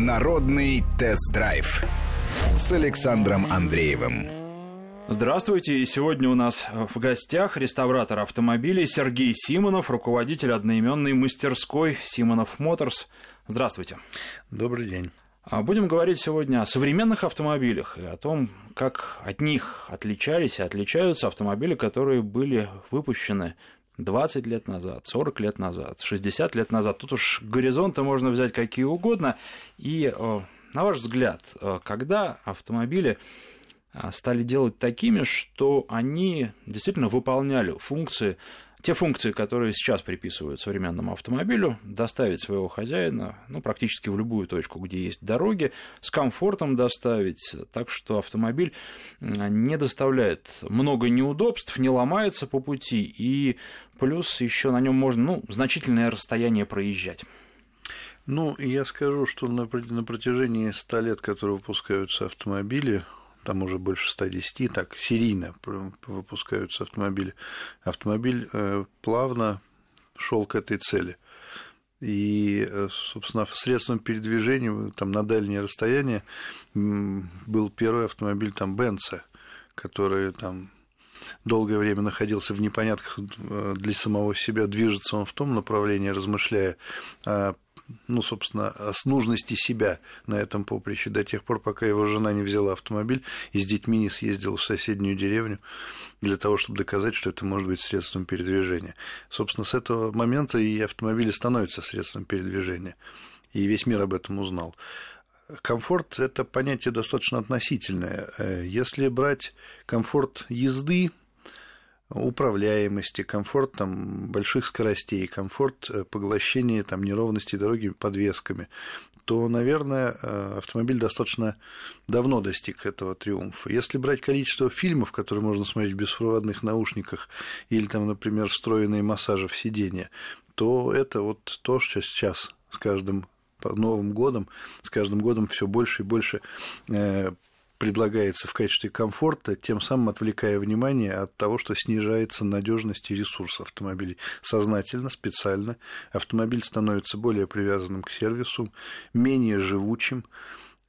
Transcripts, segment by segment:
Народный тест-драйв с Александром Андреевым. Здравствуйте, и сегодня у нас в гостях реставратор автомобилей Сергей Симонов, руководитель одноименной мастерской «Симонов Моторс». Здравствуйте. Добрый день. Будем говорить сегодня о современных автомобилях и о том, как от них отличались и отличаются автомобили, которые были выпущены 20 лет назад, 40 лет назад, 60 лет назад. Тут уж горизонты можно взять какие угодно. И, на ваш взгляд, когда автомобили стали делать такими, что они действительно выполняли функции, те функции, которые сейчас приписывают современному автомобилю, доставить своего хозяина, ну, практически в любую точку, где есть дороги, с комфортом доставить, так что автомобиль не доставляет много неудобств, не ломается по пути, и плюс еще на нем можно, ну, значительное расстояние проезжать. Ну, я скажу, что на протяжении 100 лет, которые выпускаются автомобили, там уже больше 110, так серийно выпускаются автомобили. Автомобиль плавно шел к этой цели. И, собственно, средством передвижения там, на дальние расстояния был первый автомобиль там, Бенца, который там долгое время находился в непонятках для самого себя. Движется он в том направлении, размышляя о ну, собственно, с нужности себя на этом поприще до тех пор, пока его жена не взяла автомобиль и с детьми не съездила в соседнюю деревню для того, чтобы доказать, что это может быть средством передвижения. Собственно, с этого момента и автомобили становятся средством передвижения, и весь мир об этом узнал. Комфорт – это понятие достаточно относительное. Если брать комфорт езды, управляемости, комфорт там, больших скоростей, комфорт поглощения там, неровностей дороги подвесками, то, наверное, автомобиль достаточно давно достиг этого триумфа. Если брать количество фильмов, которые можно смотреть в беспроводных наушниках или, там, например, встроенные массажи в сиденье, то это вот то, что сейчас с каждым Новым годом, все больше и больше предлагается в качестве комфорта, тем самым отвлекая внимание от того, что снижается надежность и ресурс автомобилей. Сознательно, специально автомобиль становится более привязанным к сервису, менее живучим,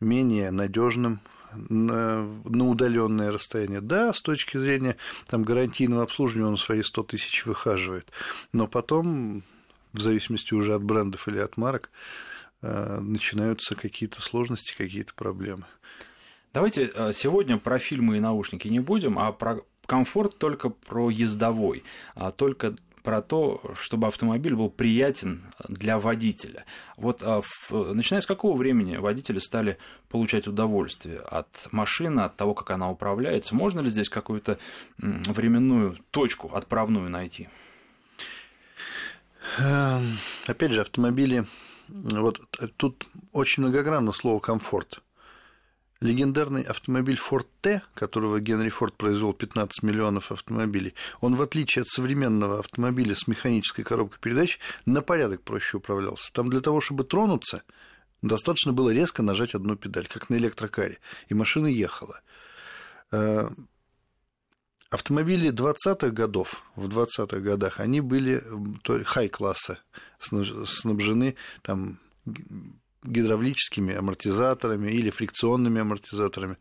менее надежным на удаленное расстояние. Да, с точки зрения там, гарантийного обслуживания он свои 100 тысяч выхаживает, но потом, в зависимости уже от брендов или от марок, начинаются какие-то сложности, какие-то проблемы. Давайте сегодня про фильмы и наушники не будем, а про комфорт только про ездовой, только про то, чтобы автомобиль был приятен для водителя. Вот начиная с какого времени водители стали получать удовольствие от машины, от того, как она управляется? Можно ли здесь какую-то временную точку отправную найти? Опять же, автомобили... Вот тут очень многогранно слово «комфорт». Легендарный автомобиль «Форд Т», которого Генри Форд произвел 15 миллионов автомобилей, он, в отличие от современного автомобиля с механической коробкой передач, на порядок проще управлялся. Там для того, чтобы тронуться, достаточно было резко нажать одну педаль, как на электрокаре, и машина ехала. Автомобили 20-х годов, в 20-х годах, они были хай-класса, снабжены там гидравлическими амортизаторами или фрикционными амортизаторами,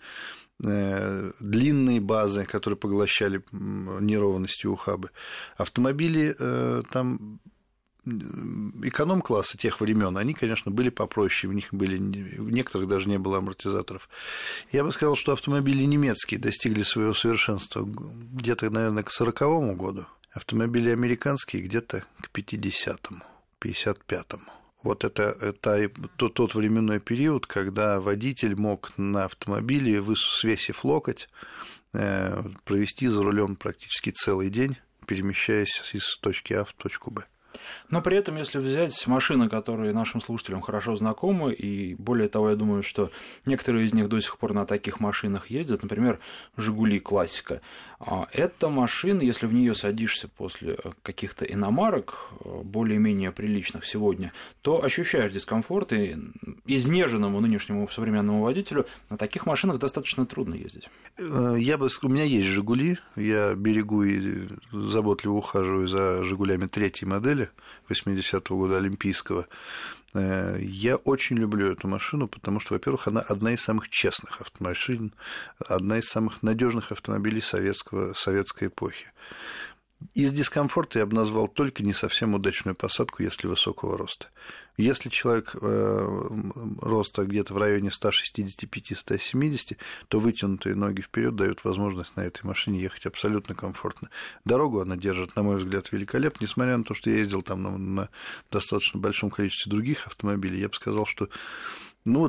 длинные базы, которые поглощали неровности и ухабы. Автомобили там эконом-класса тех времен, они, конечно, были попроще, в них были, у некоторых даже не было амортизаторов. Я бы сказал, что автомобили немецкие достигли своего совершенства где-то, наверное, к 40-му году, автомобили американские где-то к 50-му, 55-му. Вот это тот временной период, когда водитель мог на автомобиле, свесив локоть, провести за рулем практически целый день, перемещаясь из точки А в точку Б. Но при этом, если взять машины, которые нашим слушателям хорошо знакомы, и более того, я думаю, что некоторые из них до сих пор на таких машинах ездят, например, «Жигули Классика». Эта машина, если в нее садишься после каких-то иномарок, более-менее приличных сегодня, то ощущаешь дискомфорт, и изнеженному нынешнему современному водителю на таких машинах достаточно трудно ездить. У меня есть «Жигули», я берегу и заботливо ухаживаю за «Жигулями» третьей модели 80-го года олимпийского. Я очень люблю эту машину, потому что, во-первых, она одна из самых честных автомашин, одна из самых надежных автомобилей советской эпохи. Из дискомфорта я бы назвал только не совсем удачную посадку, если высокого роста. Если человек роста где-то в районе 165-170, то вытянутые ноги вперед дают возможность на этой машине ехать абсолютно комфортно. Дорогу она держит, на мой взгляд, великолепно. Несмотря на то, что я ездил там на достаточно большом количестве других автомобилей, я бы сказал, что...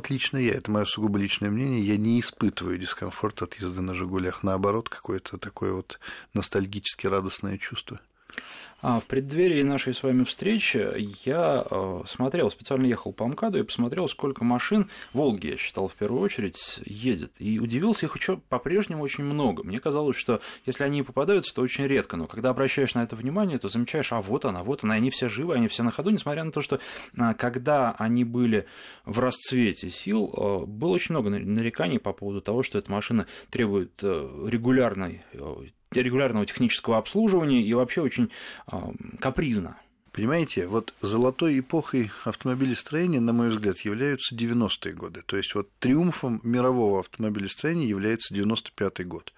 лично я, это мое сугубо личное мнение, я не испытываю дискомфорт от езды на «Жигулях». Наоборот, какое-то такое ностальгически радостное чувство. В преддверии нашей с вами встречи я смотрел, специально ехал по МКАДу и посмотрел, сколько машин «Волги», я считал, в первую очередь, едет. И удивился, их по-прежнему очень много. Мне казалось, что если они и попадаются, то очень редко. Но когда обращаешь на это внимание, то замечаешь, вот она, они все живы, они все на ходу, несмотря на то, что когда они были в расцвете сил, было очень много нареканий по поводу того, что эта машина требует регулярного технического обслуживания и вообще очень капризно. Понимаете, золотой эпохой автомобилестроения, на мой взгляд, являются 90-е годы. То есть триумфом мирового автомобилестроения является 95-й год.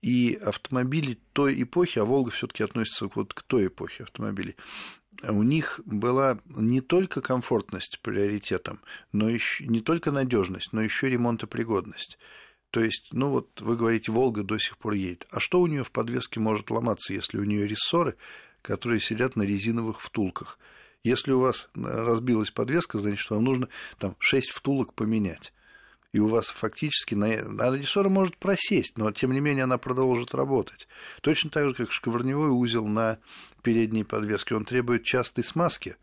И автомобили той эпохи, а «Волга» все-таки относится к той эпохе автомобилей, у них была не только комфортность приоритетом, но еще не только надежность, но еще ремонтопригодность. То есть, вы говорите, «Волга» до сих пор едет. А что у нее в подвеске может ломаться, если у нее рессоры, которые сидят на резиновых втулках? Если у вас разбилась подвеска, значит, вам нужно 6 втулок поменять. И у вас фактически... Рессора может просесть, но, тем не менее, она продолжит работать. Точно так же, как шкварневой узел на передней подвеске. Он требует частой смазки.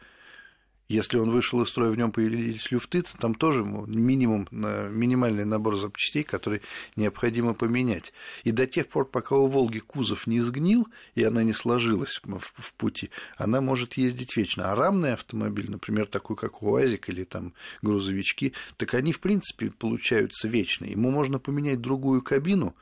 Если он вышел из строя, в нем появились люфты, то там тоже минимальный набор запчастей, которые необходимо поменять. И до тех пор, пока у «Волги» кузов не сгнил, и она не сложилась в пути, она может ездить вечно. А рамный автомобиль, например, такой, как «УАЗик» или грузовички, так они, в принципе, получаются вечные. Ему можно поменять другую кабину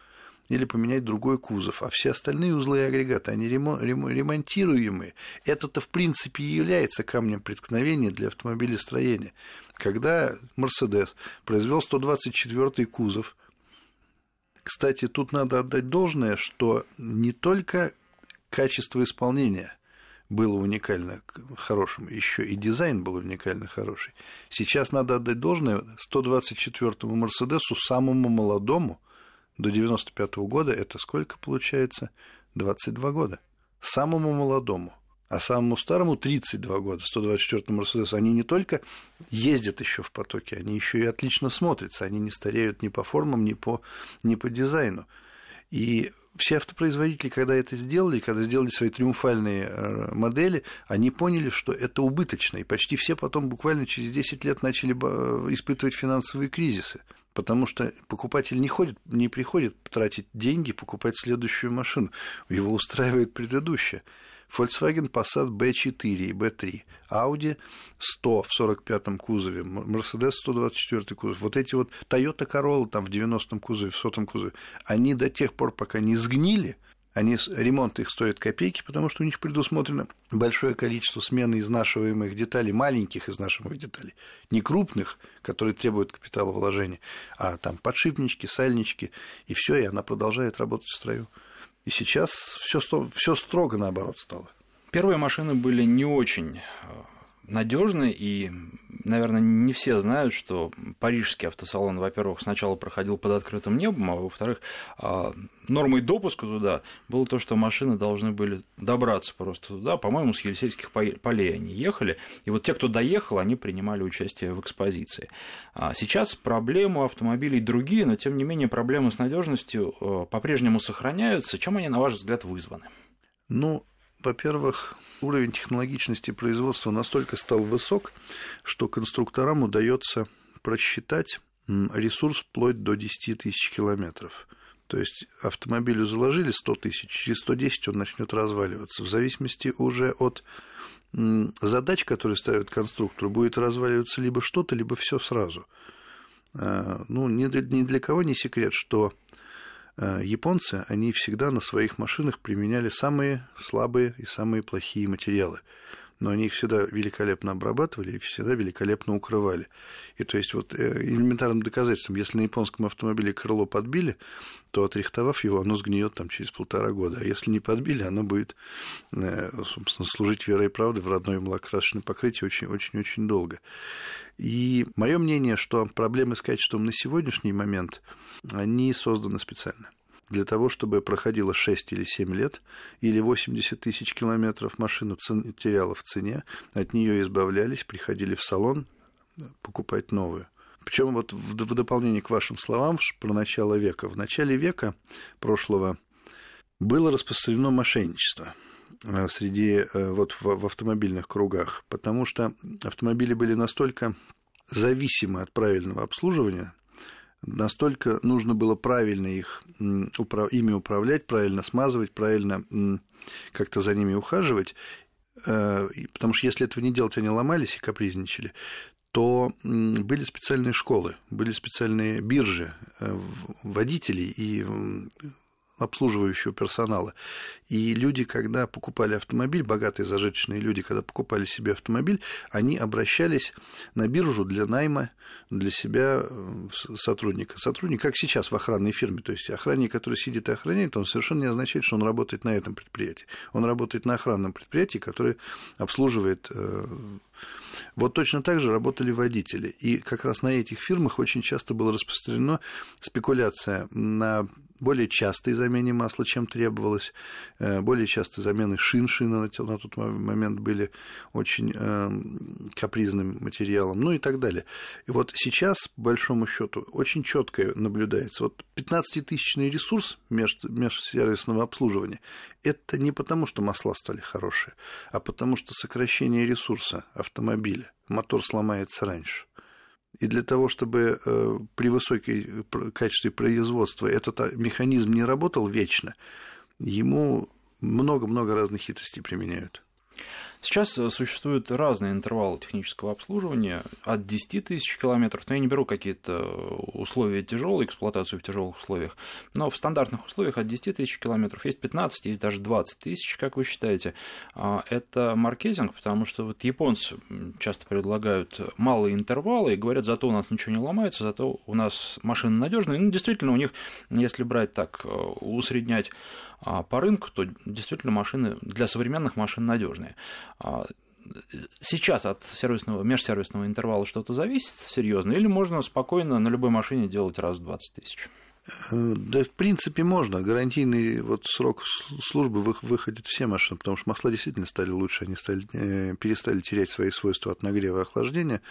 или поменять другой кузов, а все остальные узлы и агрегаты, они ремонтируемые. Это-то, в принципе, и является камнем преткновения для автомобилестроения. Когда «Мерседес» произвел 124-й кузов, кстати, тут надо отдать должное, что не только качество исполнения было уникально хорошим, еще и дизайн был уникально хороший. Сейчас надо отдать должное 124-му «Мерседесу», самому молодому, до 95-го года, это сколько получается? 22 года. Самому молодому, а самому старому 32 года, 124-му «Мерседесу». Они не только ездят еще в потоке, они еще и отлично смотрятся, они не стареют ни по формам, ни по дизайну. И все автопроизводители, когда сделали свои триумфальные модели, они поняли, что это убыточно, и почти все потом буквально через 10 лет начали испытывать финансовые кризисы. Потому что покупатель не приходит тратить деньги, покупать следующую машину. Его устраивает предыдущая. Volkswagen Passat B4 и B3, Audi 100 в 45-м кузове, Mercedes 124-й кузов. Toyota Corolla в 90-м кузове, в 100-м кузове. Они до тех пор, пока не сгнили, ремонт их стоит копейки, потому что у них предусмотрено большое количество смены изнашиваемых деталей, маленьких изнашиваемых деталей, не крупных, которые требуют капиталовложения, а подшипнички, сальнички, и все, и она продолжает работать в строю. И сейчас все строго наоборот стало. Первые машины были не очень надежны, и, наверное, не все знают, что парижский автосалон, во-первых, сначала проходил под открытым небом, а во-вторых, нормой допуска туда было то, что машины должны были добраться просто туда, по-моему, с Елисейских полей они ехали, и те, кто доехал, они принимали участие в экспозиции. Сейчас проблемы автомобилей другие, но, тем не менее, проблемы с надежностью по-прежнему сохраняются. Чем они, на ваш взгляд, вызваны? Во-первых, уровень технологичности производства настолько стал высок, что конструкторам удается просчитать ресурс вплоть до 10 тысяч километров. То есть автомобилю заложили 100 тысяч, через 110 он начнет разваливаться. В зависимости уже от задач, которые ставит конструктор, будет разваливаться либо что-то, либо все сразу. Ну, ни для кого не секрет, что японцы, они всегда на своих машинах применяли самые слабые и самые плохие материалы. Но они их всегда великолепно обрабатывали и всегда великолепно укрывали. И то есть вот элементарным доказательством, если на японском автомобиле крыло подбили, то отрихтовав его, оно сгниет там через 1,5 года. А если не подбили, оно будет, собственно, служить верой и правдой в родной малокрашенной покрытии очень-очень-очень долго. И мое мнение, что проблемы с качеством на сегодняшний момент, они созданы специально. Для того, чтобы проходило 6 или 7 лет, или 80 тысяч километров машина теряла в цене, от нее избавлялись, приходили в салон покупать новую. Причем вот в дополнение к вашим словам про начало века. В начале века прошлого было распространено мошенничество среди вот в автомобильных кругах, потому что автомобили были настолько зависимы от правильного обслуживания, настолько нужно было правильно ими управлять, правильно смазывать, правильно как-то за ними ухаживать, потому что если этого не делать, они ломались и капризничали, то были специальные школы, были специальные биржи водителей и обслуживающего персонала. И люди, когда покупали автомобиль, богатые зажиточные люди, когда покупали себе автомобиль, они обращались на биржу для найма для себя сотрудника. Сотрудник, как сейчас в охранной фирме, то есть охранник, который сидит и охраняет, он совершенно не означает, что он работает на этом предприятии. Он работает на охранном предприятии, которое обслуживает. Вот точно так же работали водители. И как раз на этих фирмах очень часто была распространена спекуляция на более частой замене масла, чем требовалось, более частые замены шины на тот момент были очень капризным материалом, ну и так далее. И вот сейчас, по большому счету, очень четко наблюдается. Вот 15-тысячный ресурс межсервисного обслуживания – это не потому, что масла стали хорошие, а потому что сокращение ресурса автомобиля, мотор сломается раньше. И для того, чтобы при высокой качестве производства этот механизм не работал вечно, ему много-много разных хитростей применяют. Сейчас существуют разные интервалы технического обслуживания от 10 тысяч километров, но я не беру какие-то условия тяжелые, эксплуатацию в тяжелых условиях, но в стандартных условиях от 10 тысяч километров есть 15, есть даже 20 тысяч, как вы считаете, это маркетинг, потому что вот японцы часто предлагают малые интервалы и говорят, зато у нас ничего не ломается, зато у нас машины надежные. Ну, действительно, у них, если брать так, усреднять по рынку, то действительно машины для современных машин надежные. Сейчас от межсервисного интервала что-то зависит серьезно, или можно спокойно на любой машине делать раз в 20 тысяч? Да, в принципе, можно. Гарантийный вот срок службы выходит все машины, потому что масла действительно стали лучше, они перестали терять свои свойства от нагрева и охлаждения,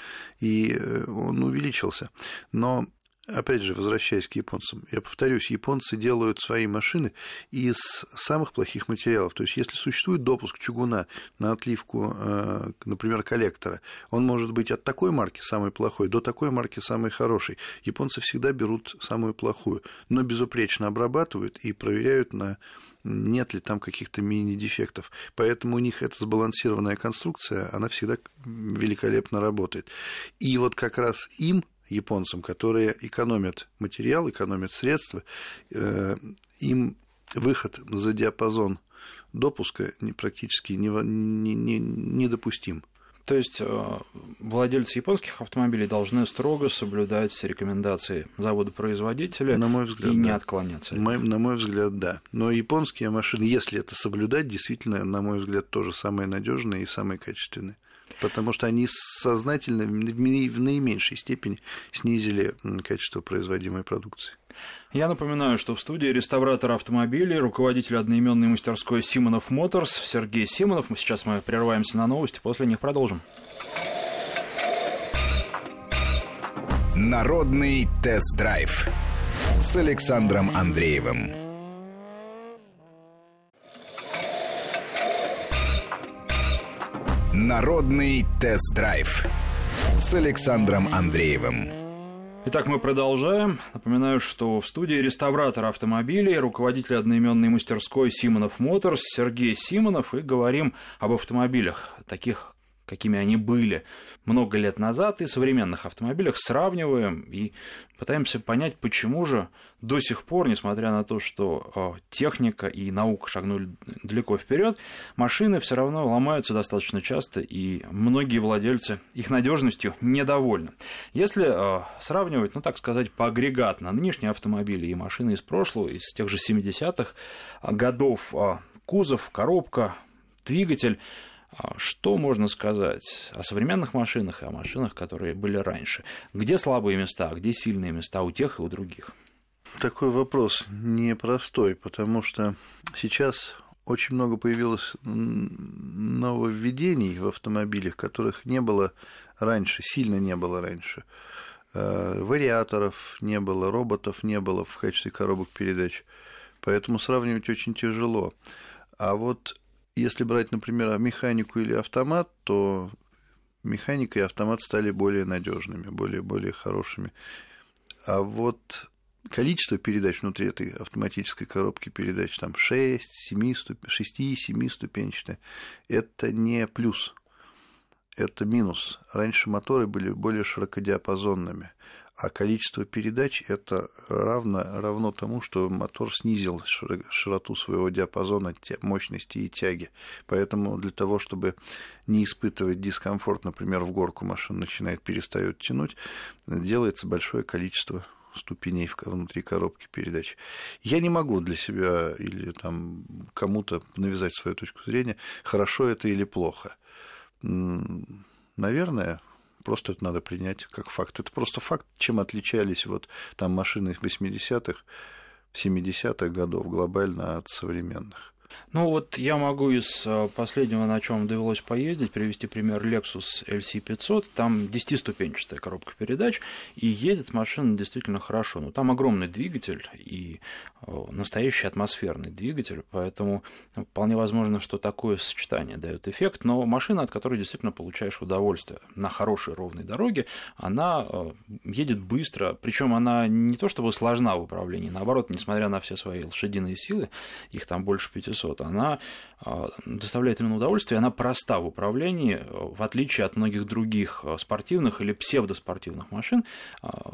и он увеличился. Но опять же, возвращаясь к японцам, я повторюсь, японцы делают свои машины из самых плохих материалов. То есть, если существует допуск чугуна на отливку, например, коллектора, он может быть от такой марки самой плохой до такой марки самой хорошей. Японцы всегда берут самую плохую, но безупречно обрабатывают и проверяют, нет ли там каких-то мини-дефектов. Поэтому у них эта сбалансированная конструкция, она всегда великолепно работает. И вот как раз японцам, которые экономят материал, экономят средства, им выход за диапазон допуска практически недопустим. То есть владельцы японских автомобилей должны строго соблюдать рекомендации завода-производителя, на мой взгляд, и не отклоняться. На мой взгляд, да. Но японские машины, если это соблюдать, действительно, на мой взгляд, тоже самые надежные и самые качественные. Потому что они сознательно в наименьшей степени снизили качество производимой продукции. Я напоминаю, что в студии реставратор автомобилей, руководитель одноименной мастерской «Симонов Моторс» Сергей Симонов. Сейчас мы прерываемся на новости, после них продолжим. Народный тест-драйв с Александром Андреевым. Народный тест-драйв с Александром Андреевым. Итак, мы продолжаем. Напоминаю, что в студии реставратор автомобилей, руководитель одноименной мастерской Симонов Моторс Сергей Симонов, и говорим об автомобилях, таких, какими они были много лет назад, и современных автомобилях, сравниваем и пытаемся понять, почему же до сих пор, несмотря на то, что техника и наука шагнули далеко вперед, машины все равно ломаются достаточно часто, и многие владельцы их надежностью недовольны. Если сравнивать, ну так сказать, поагрегатно нынешние автомобили и машины из прошлого, из тех же 70-х годов, кузов, коробка, двигатель, что можно сказать о современных машинах и о машинах, которые были раньше? Где слабые места, где сильные места у тех и у других? Такой вопрос непростой, потому что сейчас очень много появилось нововведений в автомобилях, которых не было раньше, сильно не было раньше. Вариаторов не было, роботов не было в качестве коробок передач, поэтому сравнивать очень тяжело. А вот если брать, например, механику или автомат, то механика и автомат стали более надежными, более хорошими. А вот количество передач внутри этой автоматической коробки передач, там 6-7 ступенчатые, это не плюс, это минус. Раньше моторы были более широкодиапазонными, а количество передач это равно тому, что мотор снизил широту своего диапазона мощности и тяги. Поэтому для того, чтобы не испытывать дискомфорт, например, в горку машина перестает тянуть, делается большое количество ступеней внутри коробки передач. Я не могу для себя или там кому-то навязать свою точку зрения, хорошо это или плохо. Наверное, просто это надо принять как факт. Это просто факт, чем отличались вот там машины 80-х, 70-х годов глобально от современных. Ну вот я могу из последнего, на чем довелось поездить, привести пример Lexus LC500, там 10-ступенчатая коробка передач, и едет машина действительно хорошо, но там огромный двигатель и настоящий атмосферный двигатель, поэтому вполне возможно, что такое сочетание дает эффект, но машина, от которой действительно получаешь удовольствие на хорошей ровной дороге, она едет быстро, причем она не то чтобы сложна в управлении, наоборот, несмотря на все свои лошадиные силы, их там больше 500, она доставляет именно удовольствие, она проста в управлении, в отличие от многих других спортивных или псевдоспортивных машин,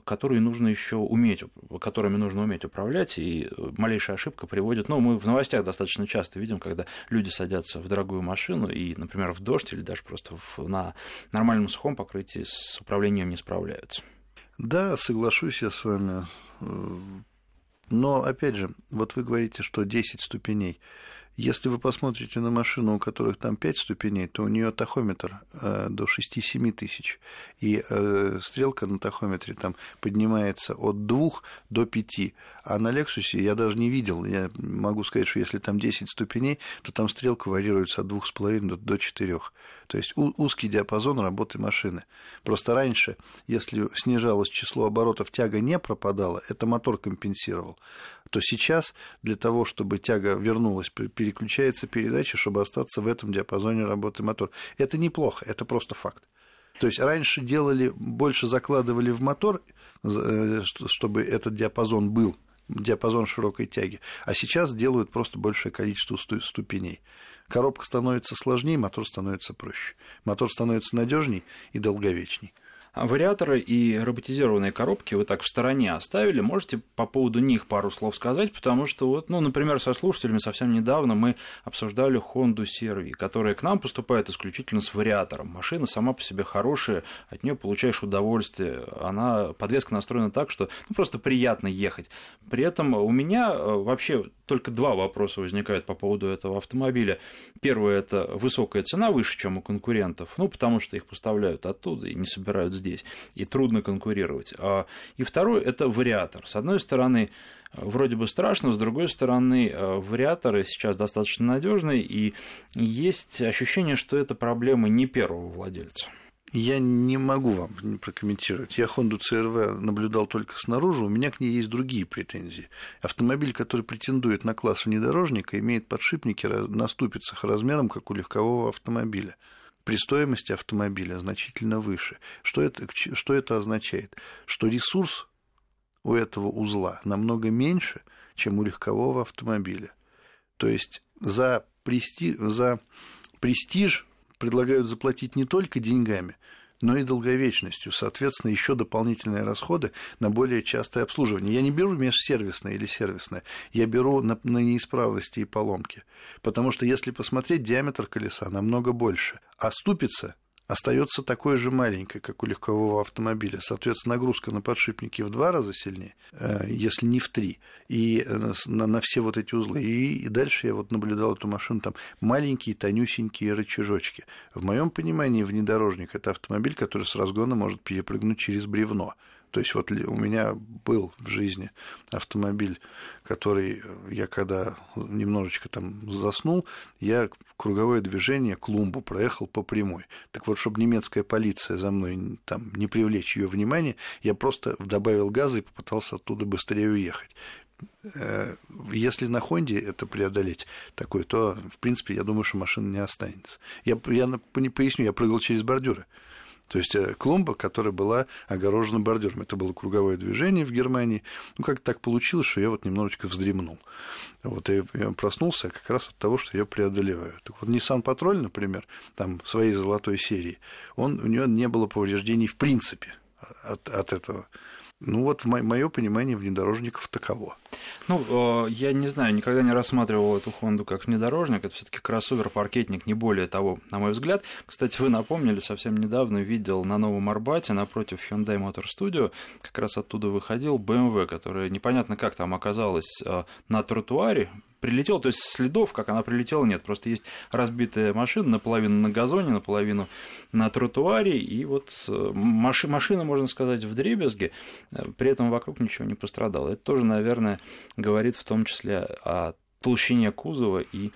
которые нужно еще уметь, которыми нужно уметь управлять, и малейшая ошибка приводит... Ну, мы в новостях достаточно часто видим, когда люди садятся в дорогую машину и, например, в дождь или даже просто на нормальном сухом покрытии с управлением не справляются. Да, соглашусь я с вами. Но, опять же, вот вы говорите, что 10 ступеней. Если вы посмотрите на машину, у которых там 5 ступеней, то у нее тахометр до 6-7 тысяч. И стрелка на тахометре там поднимается от 2 до 5. А на Lexus я даже не видел. Я могу сказать, что если там 10 ступеней, то там стрелка варьируется от 2,5 до 4. То есть узкий диапазон работы машины. Просто раньше, если снижалось число оборотов, тяга не пропадала, это мотор компенсировал. То сейчас для того, чтобы тяга вернулась, переключается передача, чтобы остаться в этом диапазоне работы мотора. Это неплохо, это просто факт. То есть раньше делали, больше закладывали в мотор, чтобы этот диапазон был, диапазон широкой тяги, а сейчас делают просто большее количество ступеней. Коробка становится сложнее, мотор становится проще. Мотор становится надежней и долговечней. Вариаторы и роботизированные коробки вы так в стороне оставили. Можете по поводу них пару слов сказать? Потому что, вот, ну, например, со слушателями совсем недавно мы обсуждали Honda CR-V, которая к нам поступает исключительно с вариатором. Машина сама по себе хорошая, от нее получаешь удовольствие. Она, подвеска настроена так, что ну, просто приятно ехать. При этом у меня вообще только два вопроса возникают по поводу этого автомобиля. Первое – это высокая цена, выше, чем у конкурентов, ну, потому что их поставляют оттуда и не собирают здесь, и трудно конкурировать. И второе – это вариатор. С одной стороны, вроде бы страшно, с другой стороны, вариаторы сейчас достаточно надежные, и есть ощущение, что это проблема не первого владельца. Я не могу вам прокомментировать. Я Honda CR-V наблюдал только снаружи, у меня к ней есть другие претензии. Автомобиль, который претендует на класс внедорожника, имеет подшипники на ступицах размером, как у легкового автомобиля. При стоимости автомобиля значительно выше. Что это означает? Что ресурс у этого узла намного меньше, чем у легкового автомобиля. То есть за престиж предлагают заплатить не только деньгами, но и долговечностью, соответственно, еще дополнительные расходы на более частое обслуживание. Я не беру межсервисное или сервисное, я беру на неисправности и поломки, потому что если посмотреть, диаметр колеса намного больше, а ступица остается такой же маленькой, как у легкового автомобиля. Соответственно, нагрузка на подшипники в 2 раза сильнее, если не в 3, и на все вот эти узлы. И дальше я вот наблюдал эту машину, там маленькие тонюсенькие рычажочки. В моем понимании внедорожник – это автомобиль, который с разгона может перепрыгнуть через бревно. То есть вот у меня был в жизни автомобиль, который я когда немножечко там заснул, я круговое движение, клумбу проехал по прямой. Так вот, чтобы немецкая полиция за мной там не привлечь ее внимание, я просто добавил газа и попытался оттуда быстрее уехать. Если на Хонде это преодолеть такое, то, в принципе, я думаю, что машина не останется. Я не поясню, я прыгал через бордюры. То есть клумба, которая была огорожена бордюром. Это было круговое движение в Германии. Ну, как-то так получилось, что я вот немножечко вздремнул. Вот, и я проснулся как раз от того, что я преодолеваю. Так вот, Nissan Patrol, например, там, своей золотой серии, у него не было повреждений в принципе от этого. Ну, вот мое понимание внедорожников таково. Ну, я не знаю, никогда не рассматривал эту Honda как внедорожник. Это все-таки кроссовер-паркетник, не более того, на мой взгляд. Кстати, вы напомнили, совсем недавно видел на Новом Арбате напротив Hyundai Motor Studio, как раз оттуда выходил BMW, которая непонятно как там оказалась на тротуаре. Прилетела, то есть следов, как она прилетела, нет. Просто есть разбитая машина, наполовину на газоне, наполовину на тротуаре. И вот машина, можно сказать, вдребезги, при этом вокруг ничего не пострадало. Это тоже, наверное, говорит в том числе о толщине кузова и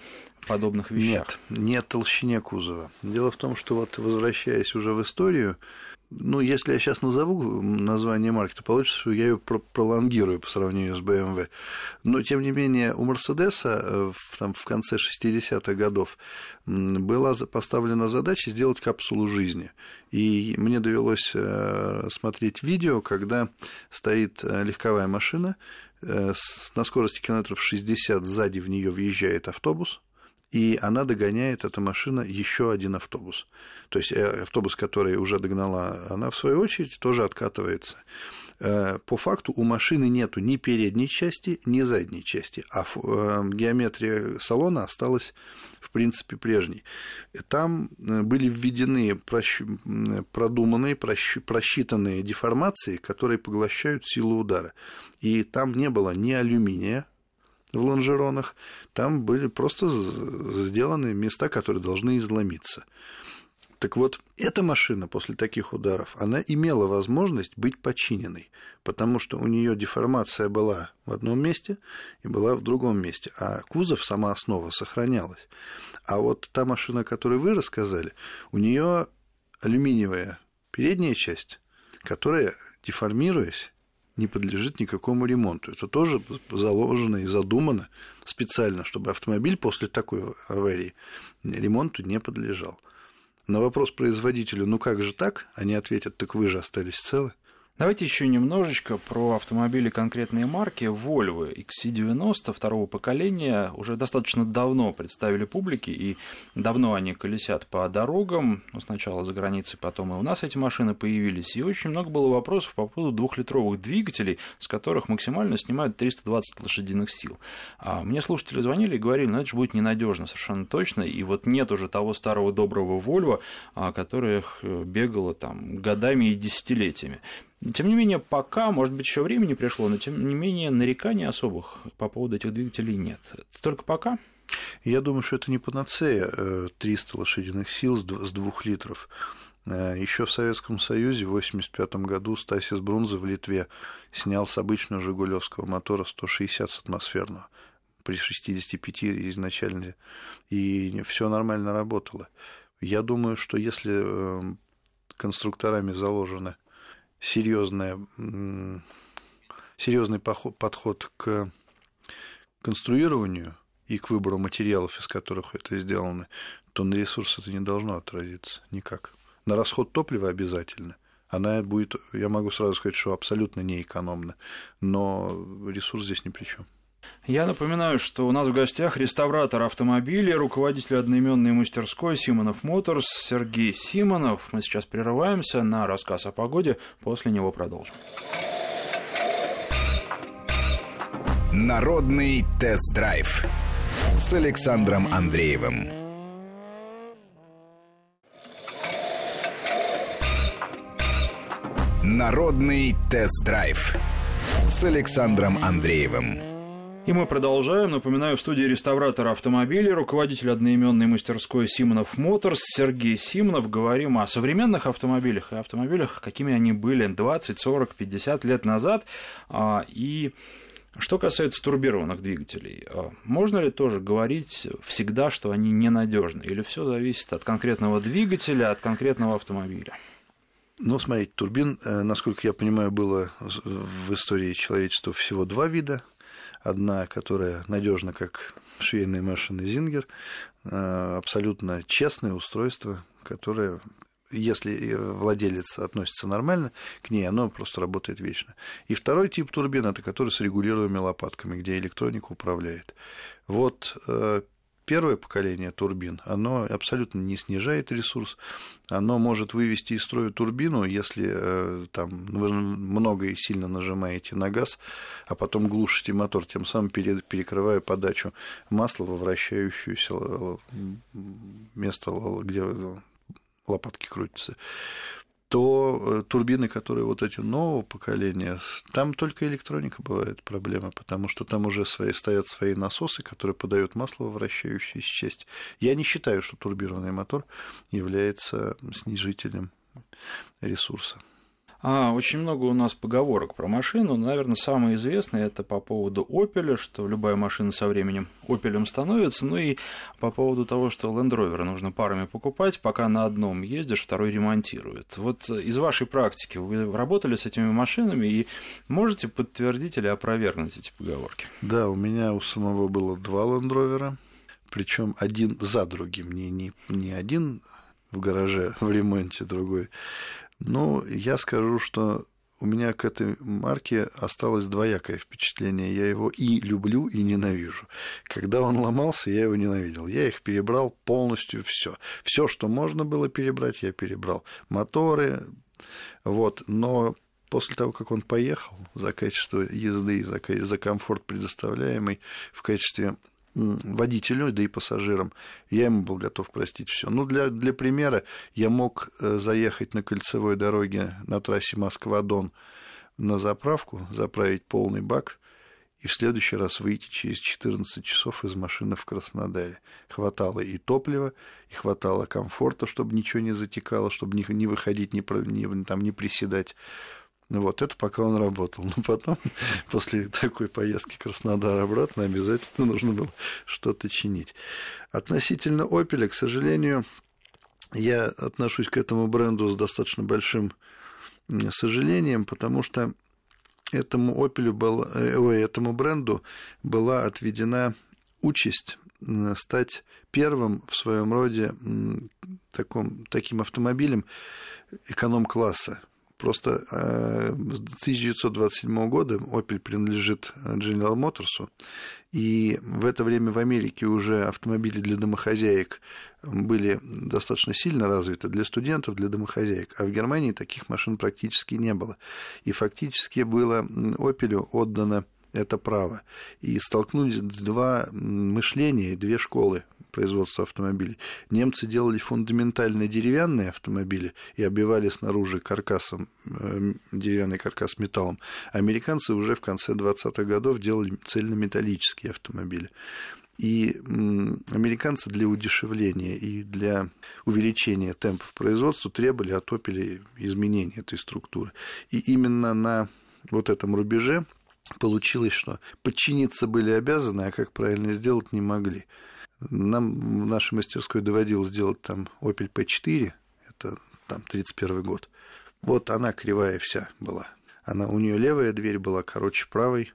подобных вещах. Нет, не о толщине кузова. Дело в том, что вот, возвращаясь уже в историю, ну, если я сейчас назову название марки, то получится, что я ее пролонгирую по сравнению с BMW. Но, тем не менее, у Мерседеса в конце 60-х годов была поставлена задача сделать капсулу жизни. И мне довелось смотреть видео, когда стоит легковая машина, на скорости километров 60 сзади в нее въезжает автобус, и она догоняет, эта машина, еще один автобус. То есть автобус, который уже догнала она, в свою очередь, тоже откатывается. По факту у машины нету ни передней части, ни задней части, а геометрия салона осталась, в принципе, прежней. Там были введены продуманные, просчитанные деформации, которые поглощают силу удара. И там не было ни алюминия в лонжеронах, там были просто сделаны места, которые должны изломиться. Так вот, эта машина после таких ударов, она имела возможность быть починенной, потому что у нее деформация была в одном месте и была в другом месте, а кузов, сама основа, сохранялась. А вот та машина, о которой вы рассказали, у нее алюминиевая передняя часть, которая, деформируясь, не подлежит никакому ремонту. Это тоже заложено и задумано специально, чтобы автомобиль после такой аварии ремонту не подлежал. На вопрос производителю, ну как же так, они ответят, так вы же остались целы. Давайте еще немножечко про автомобили конкретной марки. Volvo XC90 второго поколения уже достаточно давно представили публике, и давно они колесят по дорогам, ну, сначала за границей, потом и у нас эти машины появились, и очень много было вопросов по поводу 2-литровых двигателей, с которых максимально снимают 320 лошадиных сил. Мне слушатели звонили и говорили, ну это же будет ненадежно совершенно точно, и вот нет уже того старого доброго Volvo, которых бегало там годами и десятилетиями. Тем не менее, пока, может быть, еще время не пришло, но, тем не менее, нареканий особых по поводу этих двигателей нет. Это только пока? Я думаю, что это не панацея 300 лошадиных сил с 2 литров. Еще в Советском Союзе в 1985 году Стасис Брунзе в Литве снял с обычного жигулевского мотора 160 с атмосферного при 65 изначально, и все нормально работало. Я думаю, что если конструкторами заложено серьезный подход к конструированию и к выбору материалов, из которых это сделано, то на ресурс это не должно отразиться никак. На расход топлива обязательно, она будет, я могу сразу сказать, что абсолютно неэкономна, но ресурс здесь ни при чем. Я напоминаю, что у нас в гостях реставратор автомобиля, руководитель одноименной мастерской «Симонов Моторс» Сергей Симонов. Мы сейчас прерываемся на рассказ о погоде, после него продолжим. Народный тест-драйв с Александром Андреевым. Народный тест-драйв с Александром Андреевым. И мы продолжаем. Напоминаю, в студии реставратора автомобилей, руководитель одноименной мастерской «Симонов Моторс» Сергей Симонов. Говорим о современных автомобилях и автомобилях, какими они были 20, 40, 50 лет назад. И что касается турбированных двигателей, можно ли тоже говорить всегда, что они ненадежны? Или все зависит от конкретного двигателя, от конкретного автомобиля? Ну, смотрите, турбин, насколько я понимаю, было в истории человечества всего два вида. Одна, которая надежна, как швейная машина Зингер, абсолютно честное устройство, которое, если владелец относится нормально к ней, оно просто работает вечно. И второй тип турбин – это который с регулируемыми лопатками, где электроника управляет. Вот первое поколение турбин, оно абсолютно не снижает ресурс, оно может вывести из строя турбину, если там, вы много и сильно нажимаете на газ, а потом глушите мотор, тем самым перекрывая подачу масла во вращающееся место, где лопатки крутятся. То турбины, которые вот эти нового поколения, там только электроника бывает проблема, потому что там уже стоят свои насосы, которые подают масло во вращающуюся часть. Я не считаю, что турбированный мотор является снижителем ресурса. Очень много у нас поговорок про машину. Наверное, самое известное – это по поводу «Опеля», что любая машина со временем «Опелем» становится. Ну и по поводу того, что Land Rover нужно парами покупать, пока на одном ездишь, второй ремонтирует. Вот из вашей практики вы работали с этими машинами и можете подтвердить или опровергнуть эти поговорки? Да, у меня у самого было два Land Rover, причем один за другим, не один в гараже, в ремонте, другой. Ну, я скажу, что у меня к этой марке осталось двоякое впечатление. Я его и люблю, и ненавижу. Когда он ломался, я его ненавидел. Я их перебрал полностью все. Все, что можно было перебрать, я перебрал. Моторы, вот. Но после того, как он поехал, за качество езды, за комфорт, предоставляемый в качестве водителю, да и пассажирам, я ему был готов простить все. Ну, для примера, я мог заехать на кольцевой дороге на трассе Москва-Дон на заправку, заправить полный бак и в следующий раз выйти через 14 часов из машины в Краснодаре. Хватало и топлива, и хватало комфорта, чтобы ничего не затекало, чтобы не выходить, не приседать. Вот, это пока он работал. Но потом, после такой поездки Краснодар обратно, обязательно нужно было что-то чинить. Относительно «Опеля», к сожалению, я отношусь к этому бренду с достаточно большим сожалением, потому что этому бренду была отведена участь стать первым в своем роде таким автомобилем эконом-класса. Просто с 1927 года «Опель» принадлежит General Motors, и в это время в Америке уже автомобили для домохозяек были достаточно сильно развиты, для студентов, для домохозяек, а в Германии таких машин практически не было. И фактически было «Опелю» отдано это право. И столкнулись два мышления, две школы производства автомобилей. Немцы делали фундаментально деревянные автомобили и оббивали снаружи каркасом, деревянный каркас металлом. Американцы уже в конце 20-х годов делали цельнометаллические автомобили. И американцы для удешевления и для увеличения темпов производства требовали от «Опеля» изменения этой структуры. И именно на вот этом рубеже получилось, что подчиниться были обязаны, а как правильно сделать не могли. Нам в нашей мастерской доводилось сделать там Opel P4, это там 31 год. Вот она кривая вся была. У нее левая дверь была короче правой,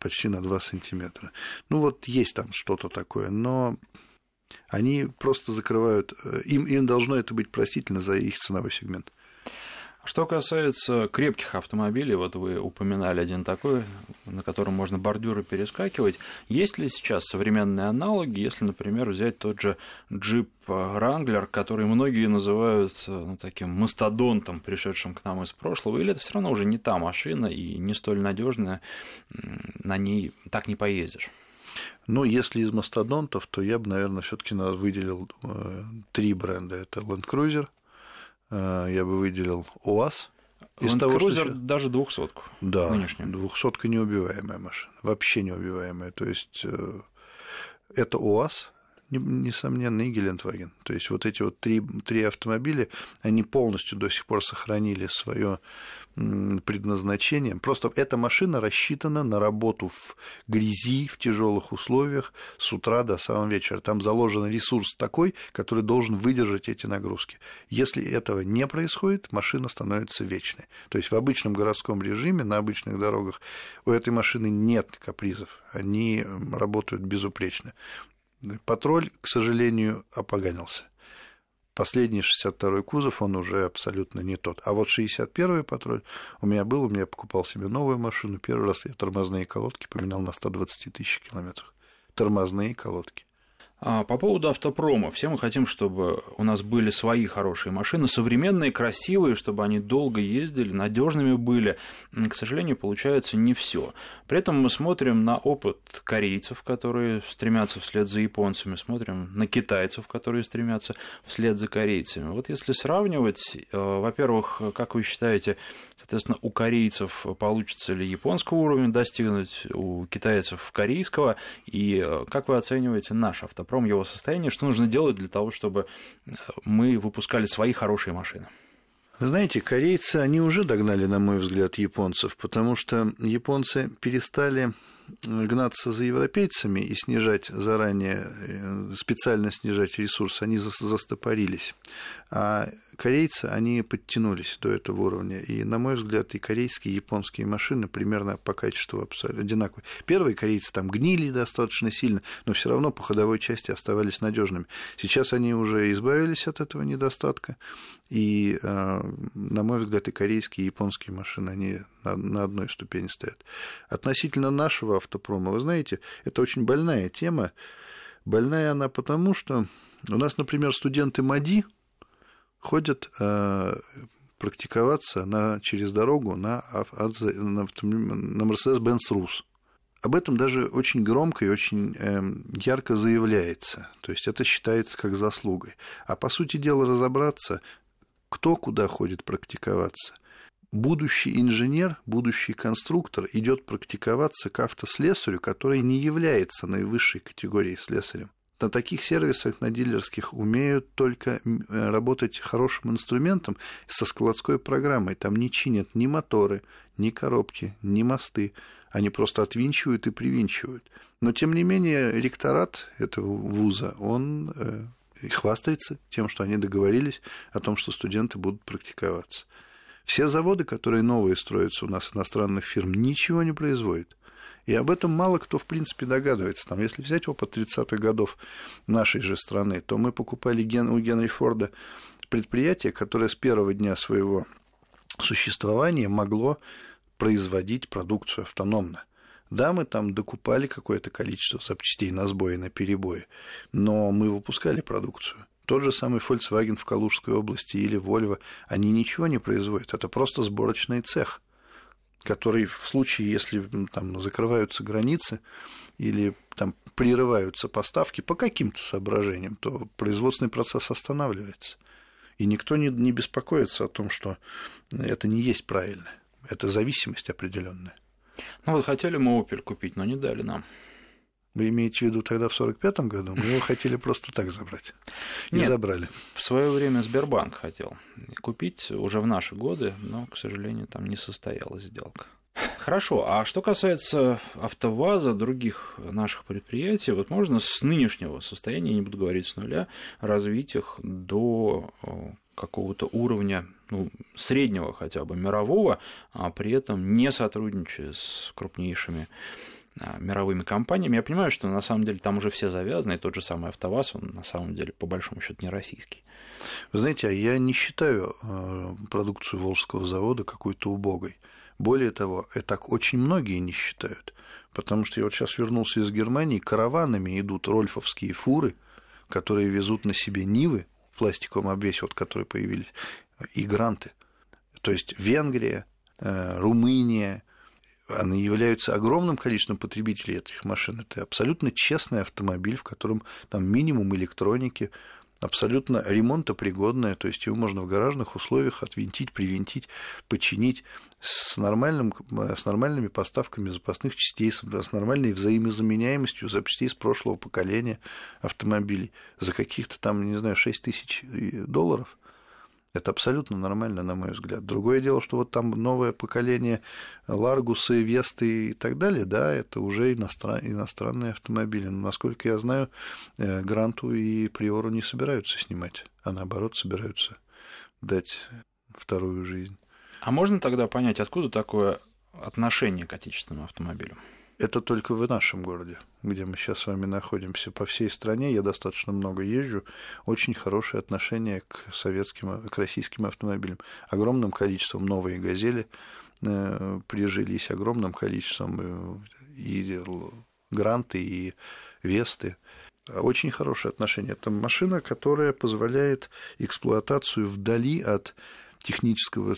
почти на 2 сантиметра. Ну вот есть там что-то такое, но они просто закрывают. Им должно это быть простительно за их ценовой сегмент. Что касается крепких автомобилей, вот вы упоминали один такой, на котором можно бордюры перескакивать. Есть ли сейчас современные аналоги, если, например, взять тот же Jeep Wrangler, который многие называют таким мастодонтом, пришедшим к нам из прошлого, или это все равно уже не та машина и не столь надежная, на ней так не поездишь? Ну, если из мастодонтов, то я бы, наверное, все-таки выделил три бренда. Это Land Cruiser, я бы выделил УАЗ. Land Cruiser даже 200-ку. Да, нынешнюю. 200-ка неубиваемая машина, вообще неубиваемая. То есть это УАЗ, несомненно, и Гелендваген. То есть вот эти вот три автомобиля, они полностью до сих пор сохранили свое предназначение. Просто эта машина рассчитана на работу в грязи, в тяжелых условиях с утра до самого вечера. Там заложен ресурс такой, который должен выдержать эти нагрузки. Если этого не происходит, машина становится вечной. То есть в обычном городском режиме, на обычных дорогах у этой машины нет капризов. Они работают безупречно. Патруль, к сожалению, опоганился. Последний 62-й кузов, он уже абсолютно не тот. А вот 61-й патруль у меня был, я покупал себе новую машину. Первый раз я тормозные колодки поменял на 120 тысяч километров. Тормозные колодки. По поводу автопрома. Все мы хотим, чтобы у нас были свои хорошие машины, современные, красивые, чтобы они долго ездили, надежными были. К сожалению, получается не все. При этом мы смотрим на опыт корейцев, которые стремятся вслед за японцами, смотрим на китайцев, которые стремятся вслед за корейцами. Вот если сравнивать, во-первых, как вы считаете, соответственно, у корейцев получится ли японского уровня достигнуть, у китайцев корейского, и как вы оцениваете наш автопром? Его состояние, что нужно делать для того, чтобы мы выпускали свои хорошие машины? Вы знаете, корейцы, они уже догнали, на мой взгляд, японцев, потому что японцы перестали гнаться за европейцами и снижать заранее, специально снижать ресурсы, они застопорились. А корейцы, они подтянулись до этого уровня. И, на мой взгляд, и корейские, и японские машины примерно по качеству абсолютно одинаковые. Первые корейцы там гнили достаточно сильно, но все равно по ходовой части оставались надежными. Сейчас они уже избавились от этого недостатка. И, на мой взгляд, и корейские, и японские машины, они на одной ступени стоят. Относительно нашего автопрома, вы знаете, это очень больная тема. Больная она потому, что у нас, например, студенты МАДИ ходят практиковаться через дорогу на Mercedes-Benz Rus. Об этом даже очень громко и очень ярко заявляется. То есть это считается как заслугой. А по сути дела разобраться, кто куда ходит практиковаться. Будущий инженер, будущий конструктор идет практиковаться к автослесарю, который не является наивысшей категорией слесарем. На таких сервисах, на дилерских, умеют только работать хорошим инструментом со складской программой. Там не чинят ни моторы, ни коробки, ни мосты. Они просто отвинчивают и привинчивают. Но, тем не менее, ректорат этого вуза, он хвастается тем, что они договорились о том, что студенты будут практиковаться. Все заводы, которые новые строятся у нас, иностранных фирм, ничего не производят. И об этом мало кто, в принципе, догадывается. Там, если взять опыт 30-х годов нашей же страны, то мы покупали у Генри Форда предприятие, которое с первого дня своего существования могло производить продукцию автономно. Да, мы там докупали какое-то количество запчастей на сбои, на перебои, но мы выпускали продукцию. Тот же самый Volkswagen в Калужской области или Volvo, они ничего не производят. Это просто сборочный цех, который в случае, если там закрываются границы или там прерываются поставки по каким-то соображениям, то производственный процесс останавливается. И никто не беспокоится о том, что это не есть правильно. Это зависимость определенная. Ну вот хотели мы Opel купить, но не дали нам. Вы имеете в виду тогда в 1945 году? Мы его хотели просто так забрать. Не забрали. В свое время Сбербанк хотел купить уже в наши годы, но, к сожалению, там не состоялась сделка. Хорошо, а что касается АвтоВАЗа, других наших предприятий, вот можно с нынешнего состояния, не буду говорить с нуля, развить их до какого-то уровня, среднего хотя бы, мирового, а при этом не сотрудничая с крупнейшими мировыми компаниями. Я понимаю, что на самом деле там уже все завязаны, и тот же самый АвтоВАЗ, он на самом деле по большому счету не российский. Вы знаете, я не считаю продукцию Волжского завода какой-то убогой. Более того, и так очень многие не считают. Потому что я вот сейчас вернулся из Германии, караванами идут рольфовские фуры, которые везут на себе Нивы в пластиковом обвесе, вот, которые появились, и Гранты. То есть Венгрия, Румыния, они являются огромным количеством потребителей этих машин. Это абсолютно честный автомобиль, в котором там минимум электроники, абсолютно ремонтопригодная, то есть его можно в гаражных условиях отвинтить, привинтить, починить с нормальными поставками запасных частей, с нормальной взаимозаменяемостью запчастей с прошлого поколения автомобилей за каких-то там, не знаю, $6 тысяч. Это абсолютно нормально, на мой взгляд. Другое дело, что вот там новое поколение Ларгусы, Весты и так далее, да, это уже иностранные автомобили. Но, насколько я знаю, Гранту и Приору не собираются снимать, а наоборот собираются дать вторую жизнь. А можно тогда понять, откуда такое отношение к отечественному автомобилю? Это только в нашем городе, где мы сейчас с вами находимся. По всей стране я достаточно много езжу. Очень хорошее отношение к российским автомобилям. Огромным количеством новые «Газели» прижились, огромным количеством и «Гранты», и «Весты». Очень хорошее отношение. Это машина, которая позволяет эксплуатацию вдали от технического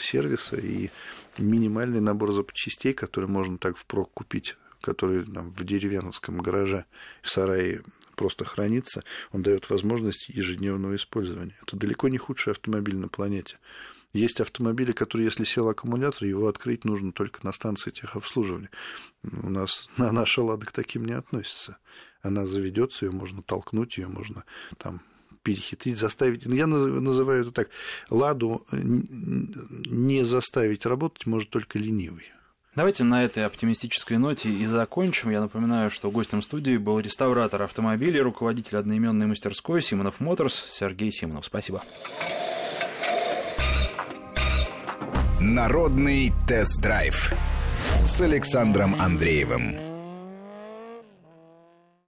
сервиса и минимальный набор запчастей, который можно так впрок купить, который там, в деревенском гараже, в сарае просто хранится, он дает возможность ежедневного использования. Это далеко не худший автомобиль на планете. Есть автомобили, которые, если сел аккумулятор, его открыть нужно только на станции техобслуживания. У нас наша «Лада» к таким не относится. Она заведется, ее можно толкнуть, ее можно там перехитрить, заставить. Я называю это так. «Ладу» не заставить работать может только ленивый. Давайте на этой оптимистической ноте и закончим. Я напоминаю, что гостем студии был реставратор автомобилей, руководитель одноименной мастерской «Симонов Моторс» Сергей Симонов. Спасибо. Народный тест-драйв с Александром Андреевым.